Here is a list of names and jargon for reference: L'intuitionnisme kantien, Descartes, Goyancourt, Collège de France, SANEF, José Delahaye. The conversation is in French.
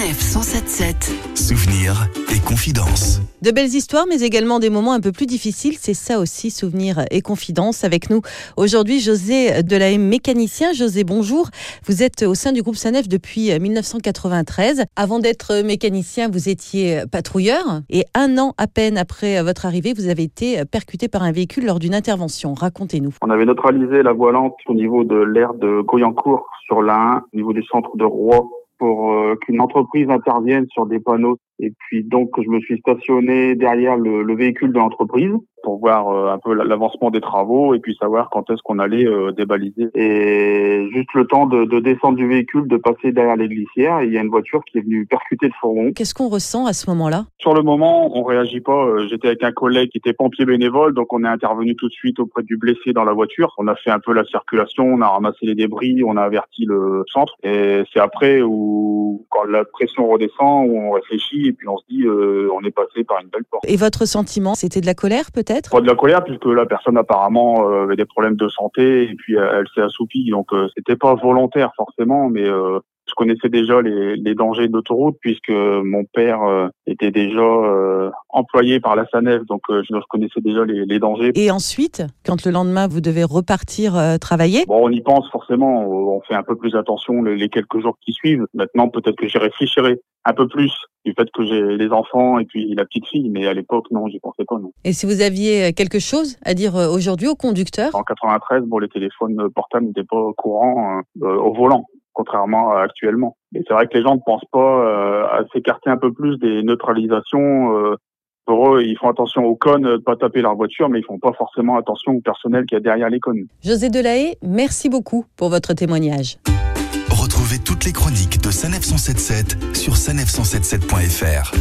SANEF 177. Souvenirs et confidences. De belles histoires, mais également des moments un peu plus difficiles. C'est ça aussi, souvenirs et confidences. Avec nous aujourd'hui, José Delahaye, mécanicien. José, bonjour. Vous êtes au sein du groupe SANEF depuis 1993. Avant d'être mécanicien, vous étiez patrouilleur. Et un an à peine après votre arrivée, vous avez été percuté par un véhicule lors d'une intervention. Racontez-nous. On avait neutralisé la voie lente au niveau de l'aire de Goyancourt sur la 1, au niveau du centre de Rouen, pour qu'une entreprise intervienne sur des panneaux. Et puis donc je me suis stationné derrière le véhicule de l'entreprise pour voir un peu l'avancement des travaux et puis savoir quand est-ce qu'on allait débaliser. Et juste le temps de descendre du véhicule, de passer derrière les glissières, il y a une voiture qui est venue percuter le fourgon. Qu'est-ce qu'on ressent à ce moment-là? Sur le moment, on réagit pas. J'étais avec un collègue qui était pompier bénévole, donc on est intervenu tout de suite auprès du blessé dans la voiture. On a fait un peu la circulation, on a ramassé les débris, on a averti le centre. Et c'est après où, quand la pression redescend, où on réfléchit. Et puis on se dit, on est passé par une belle porte. Et votre sentiment, c'était de la colère peut-être? Pas de la colère, puisque la personne apparemment avait des problèmes de santé et puis elle s'est assoupie. Donc c'était pas volontaire forcément, mais je connaissais déjà les dangers de l'autoroute puisque mon père était déjà employé par la SANEF. Donc je connaissais déjà les dangers. Et ensuite, quand le lendemain vous devez repartir travailler? Bon, on y pense forcément, on fait un peu plus attention les quelques jours qui suivent. Maintenant peut-être que j'y réfléchirai un peu plus du fait que j'ai les enfants et puis la petite fille, mais à l'époque, non, j'y pensais pas, non. Et si vous aviez quelque chose à dire aujourd'hui au conducteur? En 93, bon, les téléphones portables n'étaient pas courants au volant, contrairement à actuellement. Et c'est vrai que les gens ne pensent pas à s'écarter un peu plus des neutralisations. Pour eux, ils font attention aux cônes, de pas taper leur voiture, mais ils font pas forcément attention au personnel qu'il y a derrière les cônes. José Delahaye, merci beaucoup pour votre témoignage. Retrouvez toutes les chroniques de SANEF 177 sur sanef177.fr.